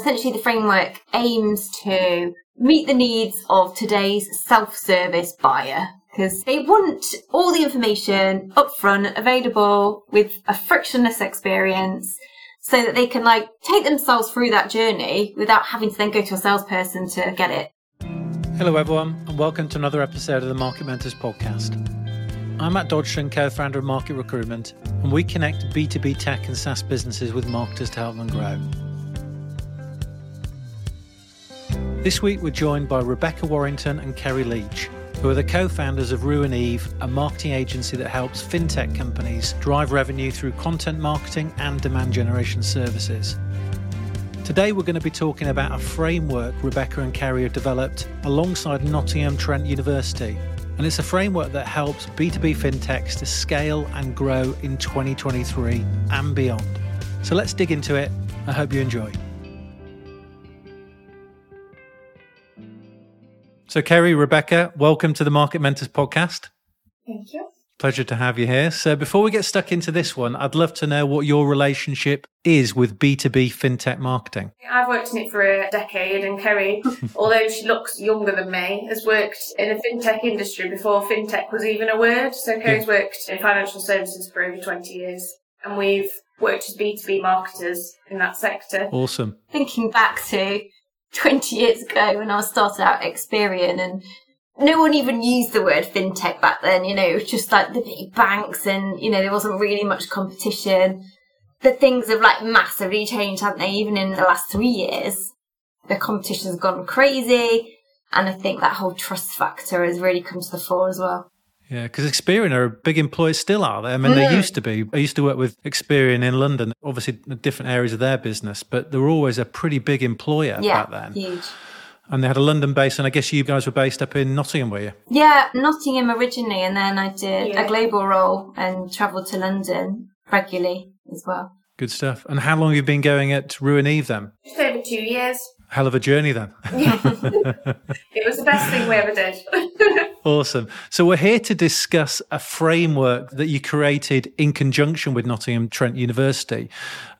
Essentially, the framework aims to meet the needs of today's self-service buyer, because they want all the information upfront available with a frictionless experience, so that they can take themselves through that journey without having to then go to a salesperson to get it. Hello everyone, and welcome to another episode of the Market Mentors Podcast. I'm Matt Dodgson, co-founder of Market Recruitment, and we connect B2B tech and SaaS businesses with marketers to help them grow. This week, we're joined by Rebecca Warrington and Kerry Leech, who are the co-founders of Rue & Eve, a marketing agency that helps fintech companies drive revenue through content marketing and demand generation services. Today, we're going to be talking about a framework Rebecca and Kerry have developed alongside Nottingham Trent University. And it's a framework that helps B2B fintechs to scale and grow in 2023 and beyond. So let's dig into it. I hope you enjoy. So Kerry, Rebecca, welcome to the Market Mentors Podcast. Thank you. Pleasure to have you here. So before we get stuck into this one, I'd love to know what your relationship is with B2B fintech marketing. I've worked in it for a decade, and Kerry, although she looks younger than me, has worked in the fintech industry before fintech was even a word. So Kerry's worked in financial services for over 20 years, and we've worked as B2B marketers in that sector. Awesome. Thinking back to 20 years ago when I started out Experian, and no one even used the word fintech back then. It was just the big banks, and there wasn't really much competition. The things have massively changed, haven't they? Even in the last 3 years, the competition's gone crazy, and I think that whole trust factor has really come to the fore as well. Yeah, because Experian are a big employer still, are they? They used to be. I used to work with Experian in London, obviously different areas of their business, but they were always a pretty big employer back then. Huge. And they had a London base, and I guess you guys were based up in Nottingham, were you? Yeah, Nottingham originally, and then I did a global role and travelled to London regularly as well. Good stuff. And how long have you been going at Rue & Eve then? Just over 2 years. Hell of a journey then. Yeah. It was the best thing we ever did. Awesome. So we're here to discuss a framework that you created in conjunction with Nottingham Trent University.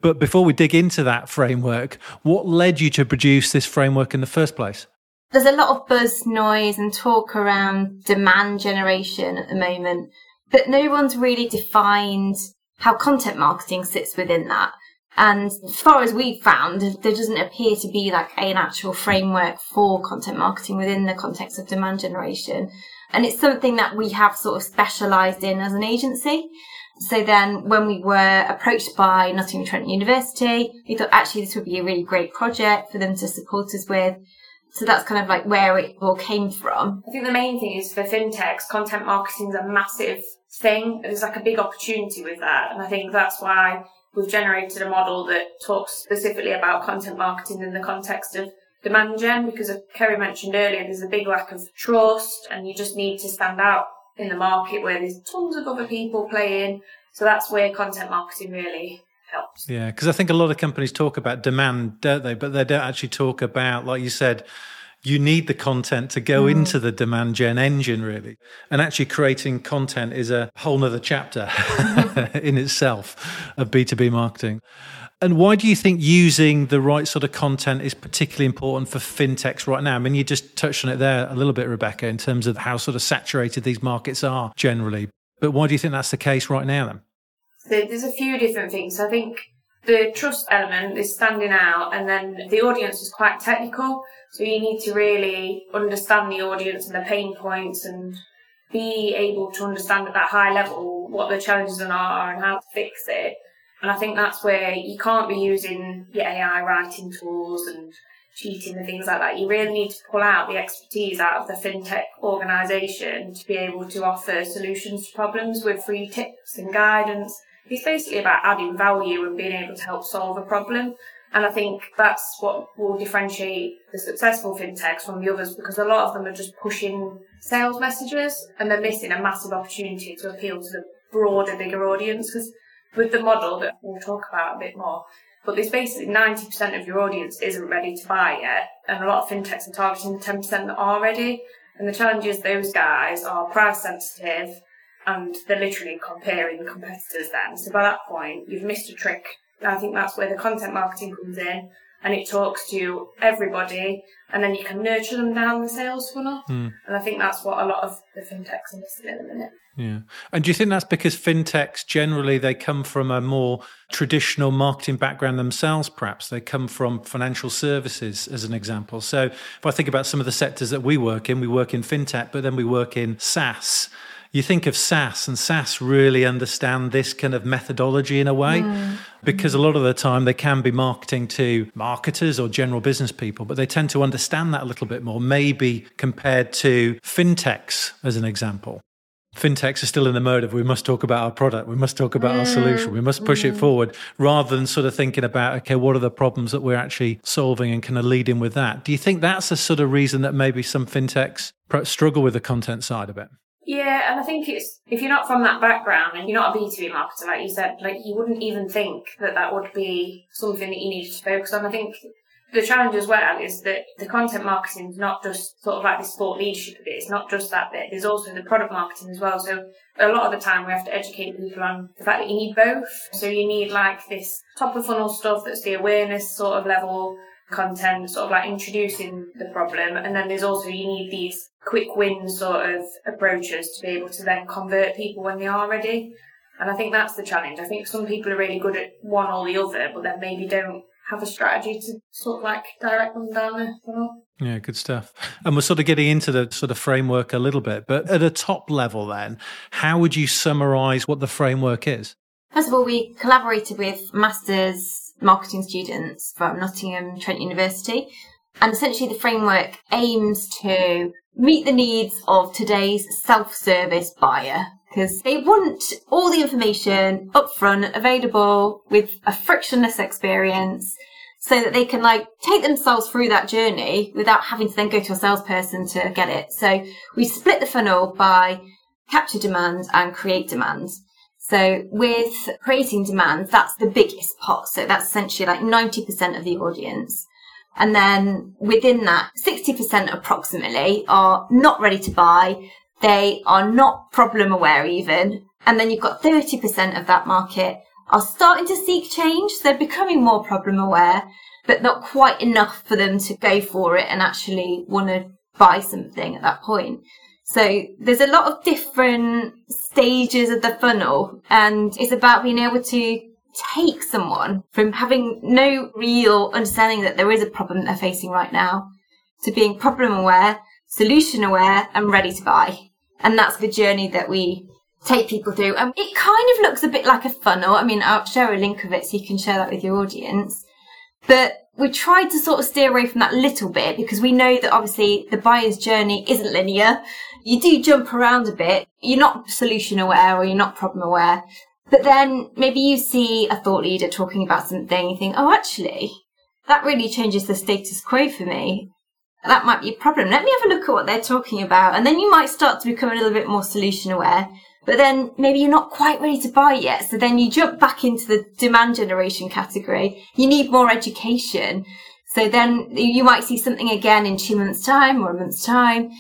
But before we dig into that framework, what led you to produce this framework in the first place? There's a lot of buzz, noise and talk around demand generation at the moment, but no one's really defined how content marketing sits within that. And as far as we've found, there doesn't appear to be an actual framework for content marketing within the context of demand generation. And it's something that we have sort of specialised in as an agency. So then when we were approached by Nottingham Trent University, we thought actually this would be a really great project for them to support us with. So that's kind of where it all came from. I think the main thing is for fintechs, content marketing is a massive thing. There's a big opportunity with that. And I think that's why we've generated a model that talks specifically about content marketing in the context of demand gen, because as Kerry mentioned earlier, there's a big lack of trust and you just need to stand out in the market where there's tons of other people playing. So that's where content marketing really helps. Yeah, because I think a lot of companies talk about demand, don't they? But they don't actually talk about, like you said, you need the content to go into the demand gen engine, really. And actually creating content is a whole nother chapter in itself of B2B marketing. And why do you think using the right sort of content is particularly important for fintechs right now? You just touched on it there a little bit, Rebecca, in terms of how sort of saturated these markets are generally. But why do you think that's the case right now then? So there's a few different things. I think the trust element is standing out, and then the audience is quite technical. So you need to really understand the audience and the pain points and be able to understand at that high level what the challenges are and how to fix it. And I think that's where you can't be using your AI writing tools and cheating and things like that. You really need to pull out the expertise out of the fintech organisation to be able to offer solutions to problems with free tips and guidance. It's basically about adding value and being able to help solve a problem. And I think that's what will differentiate the successful fintechs from the others, because a lot of them are just pushing sales messages and they're missing a massive opportunity to appeal to the broader, bigger audience. Because with the model that we'll talk about a bit more, but there's basically 90% of your audience isn't ready to buy yet. And a lot of fintechs are targeting the 10% that are ready. And the challenge is those guys are price sensitive and they're literally comparing competitors then. So by that point, you've missed a trick. I think that's where the content marketing comes in and it talks to everybody, and then you can nurture them down the sales funnel. Mm. And I think that's what a lot of the fintechs are missing at the minute. Yeah. And do you think that's because fintechs generally, they come from a more traditional marketing background themselves, perhaps? They come from financial services, as an example. So if I think about some of the sectors that we work in fintech, but then we work in SaaS. You think of SaaS, and SaaS really understand this kind of methodology in a way, because a lot of the time they can be marketing to marketers or general business people, but they tend to understand that a little bit more, maybe compared to fintechs, as an example. Fintechs are still in the mode of we must talk about our product, we must talk about our solution, we must push it forward, rather than sort of thinking about, okay, what are the problems that we're actually solving and kind of leading with that. Do you think that's a sort of reason that maybe some fintechs struggle with the content side a bit? Yeah, and I think it's, if you're not from that background and you're not a B2B marketer, like you said, like you wouldn't even think that that would be something that you needed to focus on. I think the challenge as well is that the content marketing is not just sort of like this thought leadership bit, it's not just that bit, there's also the product marketing as well. So a lot of the time we have to educate people on the fact that you need both. So you need like this top of funnel stuff that's the awareness sort of level content, sort of like introducing the problem, and then there's also you need these quick win sort of approaches to be able to then convert people when they are ready. And I think that's the challenge. I think some people are really good at one or the other, but then maybe don't have a strategy to sort of like direct them down the funnel. Yeah, good stuff. And we're sort of getting into the sort of framework a little bit, but at a top level then, how would you summarize what the framework is? First of all, we collaborated with master's marketing students from Nottingham Trent University. And essentially the framework aims to meet the needs of today's self-service buyer, because they want all the information upfront available with a frictionless experience so that they can like take themselves through that journey without having to then go to a salesperson to get it. So we split the funnel by capture demand and create demand. So with creating demand, that's the biggest pot. So that's essentially like 90% of the audience. And then within that, 60% approximately are not ready to buy. They are not problem aware even. And then you've got 30% of that market are starting to seek change. They're becoming more problem aware, but not quite enough for them to go for it and actually want to buy something at that point. So there's a lot of different stages of the funnel, and it's about being able to take someone from having no real understanding that there is a problem they're facing right now to being problem aware, solution aware, and ready to buy. And that's the journey that we take people through. And it kind of looks a bit like a funnel. I mean, I'll share a link of it so you can share that with your audience. But we tried to sort of steer away from that little bit because we know that obviously the buyer's journey isn't linear. You do jump around a bit. You're not solution aware or you're not problem aware. But then maybe you see a thought leader talking about something, you think, oh, actually, that really changes the status quo for me. That might be a problem. Let me have a look at what they're talking about. And then you might start to become a little bit more solution aware. But then maybe you're not quite ready to buy yet. So then you jump back into the demand generation category. You need more education. So then you might see something again in 2 months' time or a month's time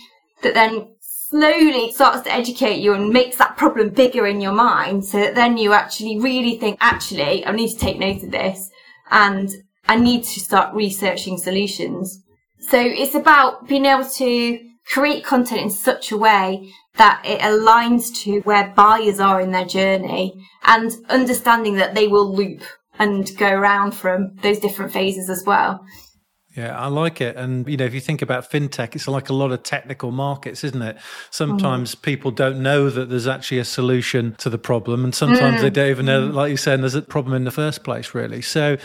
that then slowly starts to educate you and makes that problem bigger in your mind so that then you actually really think, actually, I need to take note of this and I need to start researching solutions. So it's about being able to create content in such a way that it aligns to where buyers are in their journey and understanding that they will loop and go around from those different phases as well. Yeah, I like it. And, you know, if you think about fintech, it's like a lot of technical markets, isn't it? Sometimes people don't know that there's actually a solution to the problem. And sometimes they don't even know, that, like you're saying, there's a problem in the first place, really. So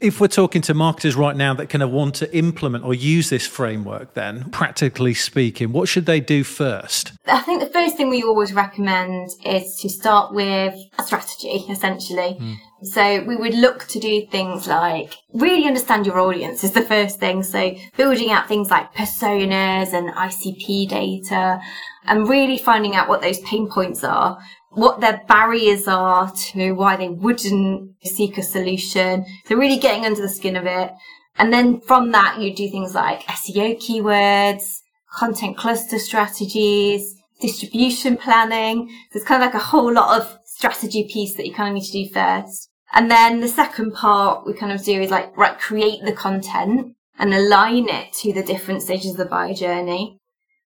if we're talking to marketers right now that kind of want to implement or use this framework, then practically speaking, what should they do first? I think the first thing we always recommend is to start with a strategy, essentially. So we would look to do things like really understand your audience is the first thing. So building out things like personas and ICP data and really finding out what those pain points are, what their barriers are to why they wouldn't seek a solution. So really getting under the skin of it. And then from that, you do things like SEO keywords, content cluster strategies, distribution planning. There's kind of like a whole lot of strategy piece that you kind of need to do first. And then the second part we kind of do is like, right, create the content and align it to the different stages of the buyer journey.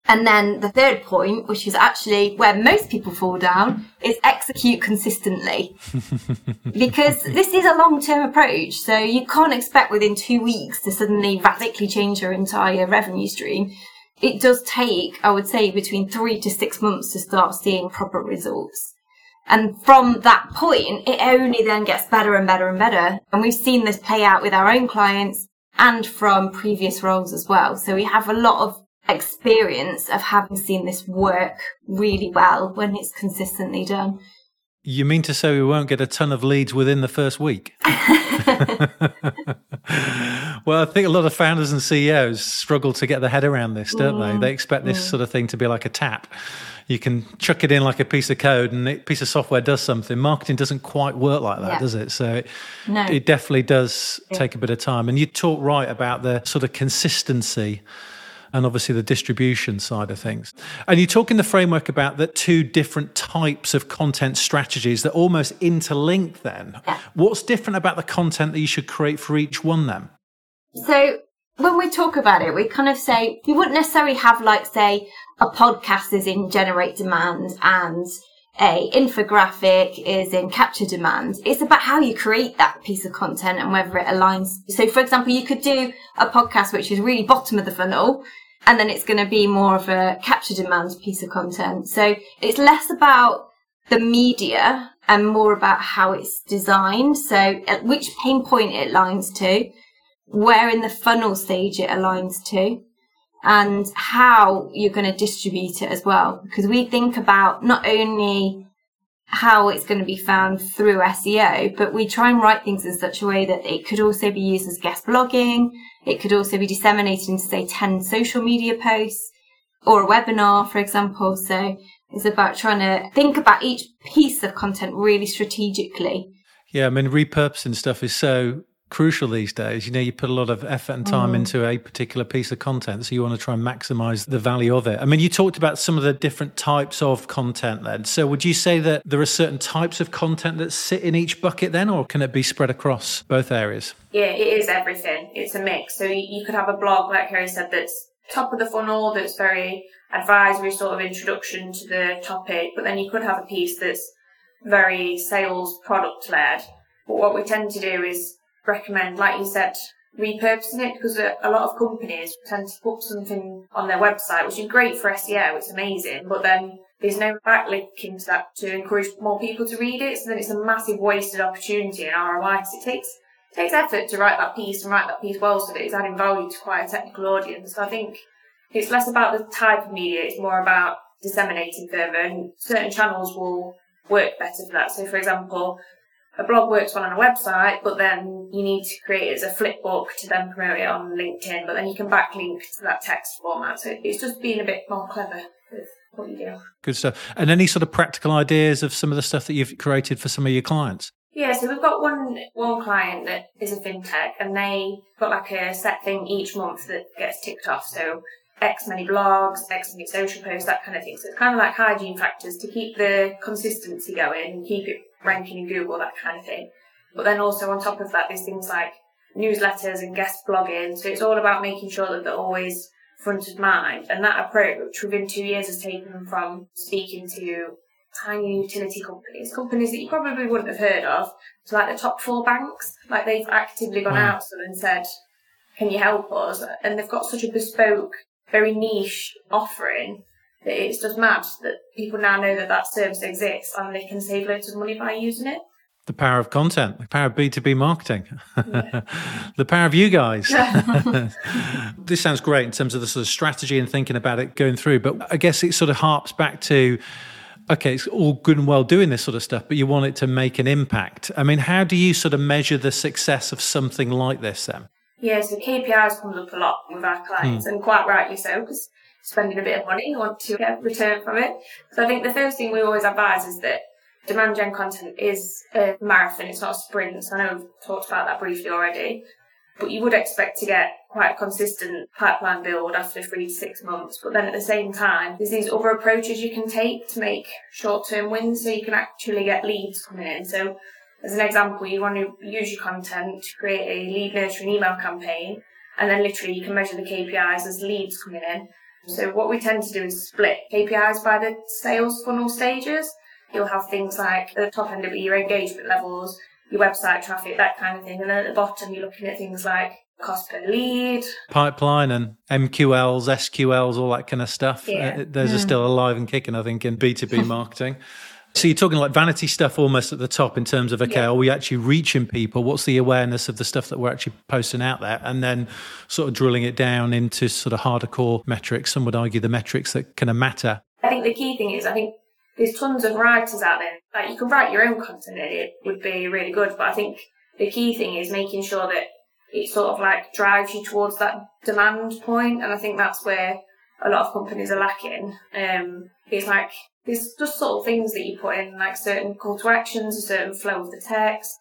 And then the third point, which is actually where most people fall down, is execute consistently. Because this is a long-term approach. So you can't expect within 2 weeks to suddenly radically change your entire revenue stream. It does take, I would say, between 3 to 6 months to start seeing proper results. And from that point, it only then gets better and better and better. And we've seen this play out with our own clients and from previous roles as well. So we have a lot of experience of having seen this work really well when it's consistently done. You mean to say we won't get a ton of leads within the first week? Well, I think a lot of founders and CEOs struggle to get their head around this, don't they? They expect this sort of thing to be like a tap. You can chuck it in like a piece of code and a piece of software does something. Marketing doesn't quite work like that, does it? So it definitely does take a bit of time. And you talk right about the sort of consistency and obviously the distribution side of things. And you talk in the framework about the two different types of content strategies that almost interlink then. Yeah. What's different about the content that you should create for each one then? So when we talk about it, we kind of say, you wouldn't necessarily have like, say, a podcast is in generate demand and a infographic is in capture demand. It's about how you create that piece of content and whether it aligns. So for example, you could do a podcast which is really bottom of the funnel, and then it's going to be more of a capture demand piece of content. So it's less about the media and more about how it's designed. So at which pain point it aligns to, where in the funnel stage it aligns to, and how you're going to distribute it as well. Because we think about not only how it's going to be found through SEO, but we try and write things in such a way that it could also be used as guest blogging. It could also be disseminated into, say, 10 social media posts or a webinar, for example. So it's about trying to think about each piece of content really strategically. Yeah, I mean, repurposing stuff is so crucial these days. You know, you put a lot of effort and time into a particular piece of content, so you want to try and maximize the value of it. I mean, you talked about some of the different types of content then. So would you say that there are certain types of content that sit in each bucket then, or can it be spread across both areas? Yeah, it is everything. It's a mix. So you could have a blog, like Kerry said, that's top of the funnel, that's very advisory, sort of introduction to the topic, but then you could have a piece that's very sales product led. But what we tend to do is recommend, like you said, repurposing it, because a lot of companies tend to put something on their website, which is great for SEO, it's amazing, but then there's no backlinking to that to encourage more people to read it, so then it's a massive wasted opportunity in ROI, because it takes effort to write that piece and write that piece well so that it's adding value to quite a technical audience. So I think it's less about the type of media, it's more about disseminating further, and certain channels will work better for that. So for example, a blog works well on a website, but then you need to create it as a flip book to then promote it on LinkedIn, but then you can backlink to that text format. So it's just being a bit more clever with what you do. Good stuff. And any sort of practical ideas of some of the stuff that you've created for some of your clients? Yeah, so we've got one client that is a fintech, and they got like a set thing each month that gets ticked off. So X many blogs, X many social posts, that kind of thing. So it's kind of like hygiene factors to keep the consistency going, keep it ranking in Google, that kind of thing. But then also on top of that, there's things like newsletters and guest blogging. So it's all about making sure that they're always front of mind. And that approach within 2 years has taken them from speaking to tiny utility companies that you probably wouldn't have heard of, to like the top 4 banks. Like they've actively gone out to them and said, can you help us? And they've got such a bespoke, very niche offering. It's just mad that people now know that service exists and they can save loads of money by using it. The power of content, the power of B2B marketing, the power of you guys. This sounds great in terms of the sort of strategy and thinking about it going through, but I guess it sort of harps back to, okay, it's all good and well doing this sort of stuff, but you want it to make an impact. I mean, how do you sort of measure the success of something like this then? Yeah, so KPIs comes up a lot with our clients, and quite rightly so, because spending a bit of money, you want to get a return from it. So I think the first thing we always advise is that demand gen content is a marathon, it's not a sprint. So I know we've talked about that briefly already, but you would expect to get quite a consistent pipeline build after 3 to 6 months. But then at the same time, there's these other approaches you can take to make short-term wins so you can actually get leads coming in. So As an example, you want to use your content to create a lead nurturing email campaign, and then literally you can measure the KPIs as leads coming in. So what we tend to do is split KPIs by the sales funnel stages. You'll have things like at the top end of your engagement levels, your website traffic, that kind of thing. And then at the bottom, you're looking at things like cost per lead, pipeline and MQLs, SQLs, all that kind of stuff. Yeah. Those are still alive and kicking, I think, in B2B marketing. So you're talking like vanity stuff almost at the top in terms of, okay, yeah, are we actually reaching people? What's the awareness of the stuff that we're actually posting out there? And then sort of drilling it down into sort of harder core metrics. Some would argue the metrics that kind of matter. I think the key thing is, I think there's tons of writers out there. Like, you can write your own content and it would be really good. But I think the key thing is making sure that it sort of like drives you towards that demand point. And I think that's where a lot of companies are lacking. It's like, there's just sort of things that you put in, like certain call to actions, a certain flow of the text,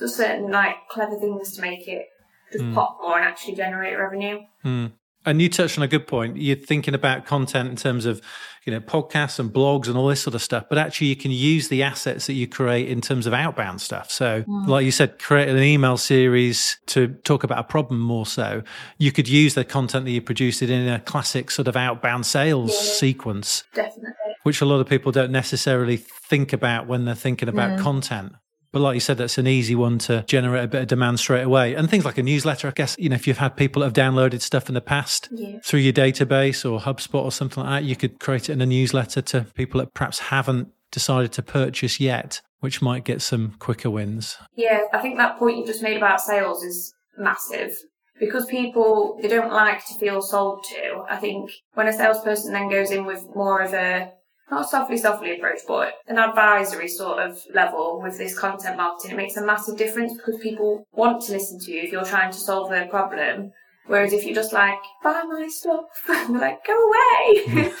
just certain like clever things to make it just pop more and actually generate revenue. Mm. And you touched on a good point. You're thinking about content in terms of, you know, podcasts and blogs and all this sort of stuff, but actually you can use the assets that you create in terms of outbound stuff. So like you said, create an email series to talk about a problem more so. You could use the content that you produced in a classic sort of outbound sales sequence. Definitely. Which a lot of people don't necessarily think about when they're thinking about content. But like you said, that's an easy one to generate a bit of demand straight away. And things like a newsletter, I guess, you know, if you've had people that have downloaded stuff in the past through your database or HubSpot or something like that, you could create it in a newsletter to people that perhaps haven't decided to purchase yet, which might get some quicker wins. Yeah, I think that point you just made about sales is massive. Because people, they don't like to feel sold to. I think when a salesperson then goes in with more of a, not a softly approach, but an advisory sort of level with this content marketing, it makes a massive difference because people want to listen to you if you're trying to solve their problem. Whereas if you're just like, buy my stuff, they're like, go away.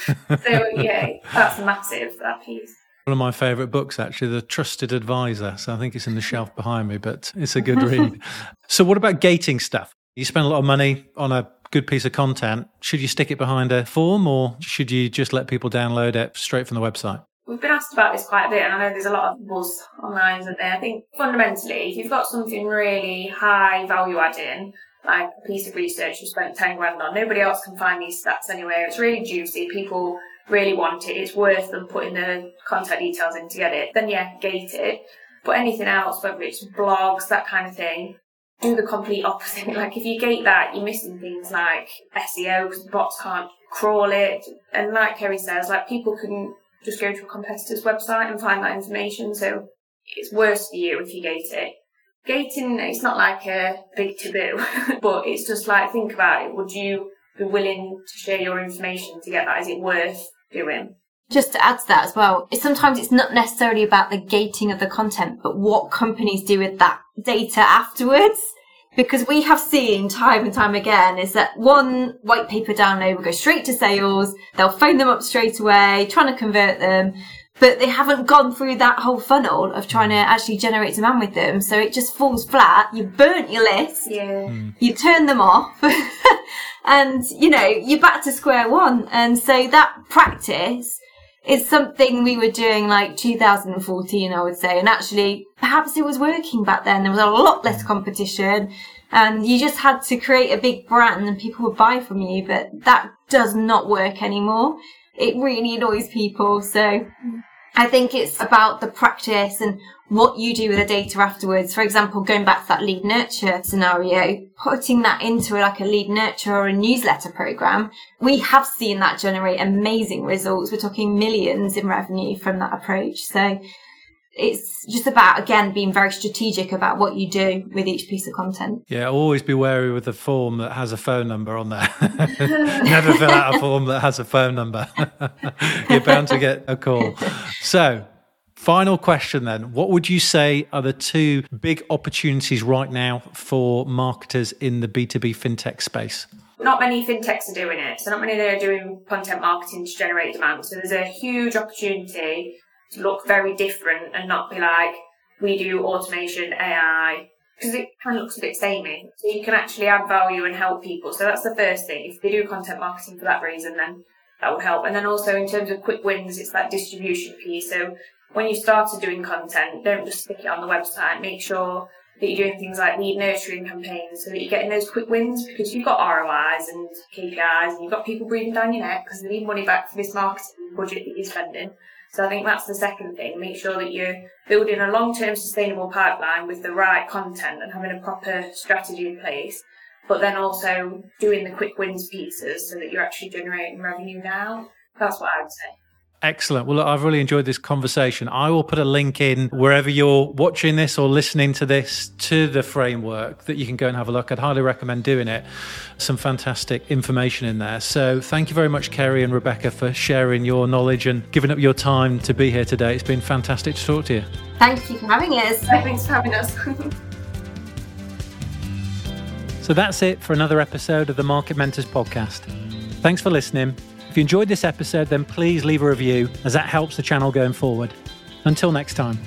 So yeah, that's massive, that piece. One of my favourite books, actually, The Trusted Advisor. So I think it's in the shelf behind me, but it's a good read. So what about gating stuff? You spend a lot of money on a good piece of content. Should you stick it behind a form or should you just let people download it straight from the website? We've been asked about this quite a bit, and I know there's a lot of buzz online, isn't there? I think fundamentally, if you've got something really high value adding, like a piece of research you spent 10 grand on, nobody else can find these stats anywhere. It's really juicy. People really want it. It's worth them putting the contact details in to get it. Then yeah, gate it. But anything else, whether it's blogs, that kind of thing, do the complete opposite. Like, if you gate that, you're missing things like SEO because bots can't crawl it. And like Kerry says, like, people can just go to a competitor's website and find that information. So it's worse for you if you gate it. Gating, it's not like a big taboo, but it's just like, think about it. Would you be willing to share your information to get that? Is it worth doing? Just to add to that as well, sometimes it's not necessarily about the gating of the content, but what companies do with that data afterwards. Because we have seen time and time again is that one white paper download will go straight to sales, they'll phone them up straight away, trying to convert them, but they haven't gone through that whole funnel of trying to actually generate demand with them. So it just falls flat. You burnt your list, you turn them off. And, you know, you're back to square one. And so that practice, it's something we were doing like 2014, I would say. And actually, perhaps it was working back then. There was a lot less competition and you just had to create a big brand and people would buy from you. But that does not work anymore. It really annoys people. So I think it's about the practice and what you do with the data afterwards. For example, going back to that lead nurture scenario, putting that into like a lead nurture or a newsletter program, we have seen that generate amazing results. We're talking millions in revenue from that approach. So it's just about, again, being very strategic about what you do with each piece of content. Yeah, always be wary with a form that has a phone number on there. Never fill out a form that has a phone number. You're bound to get a call. So, final question then. What would you say are the two big opportunities right now for marketers in the B2B fintech space? Not many fintechs are doing it. So not many are doing content marketing to generate demand. So there's a huge opportunity to look very different and not be like, we do automation, AI, because it kind of looks a bit samey. So you can actually add value and help people. So that's the first thing. If they do content marketing for that reason, then that will help. And then also in terms of quick wins, it's that distribution piece. So when you started doing content, don't just stick it on the website. Make sure that you're doing things like lead nurturing campaigns so that you're getting those quick wins, because you've got ROIs and KPIs and you've got people breathing down your neck because they need money back for this marketing budget that you're spending. So I think that's the second thing. Make sure that you're building a long-term sustainable pipeline with the right content and having a proper strategy in place, but then also doing the quick wins pieces so that you're actually generating revenue now. That's what I would say. Excellent. Well, look, I've really enjoyed this conversation. I will put a link in wherever you're watching this or listening to this to the framework that you can go and have a look. I'd highly recommend doing it. Some fantastic information in there. So thank you very much, Kerry and Rebecca, for sharing your knowledge and giving up your time to be here today. It's been fantastic to talk to you. Thank you for having us. Thanks for having us. So that's it for another episode of the Market Mentors podcast. Thanks for listening. If you enjoyed this episode, then please leave a review, as that helps the channel going forward. Until next time.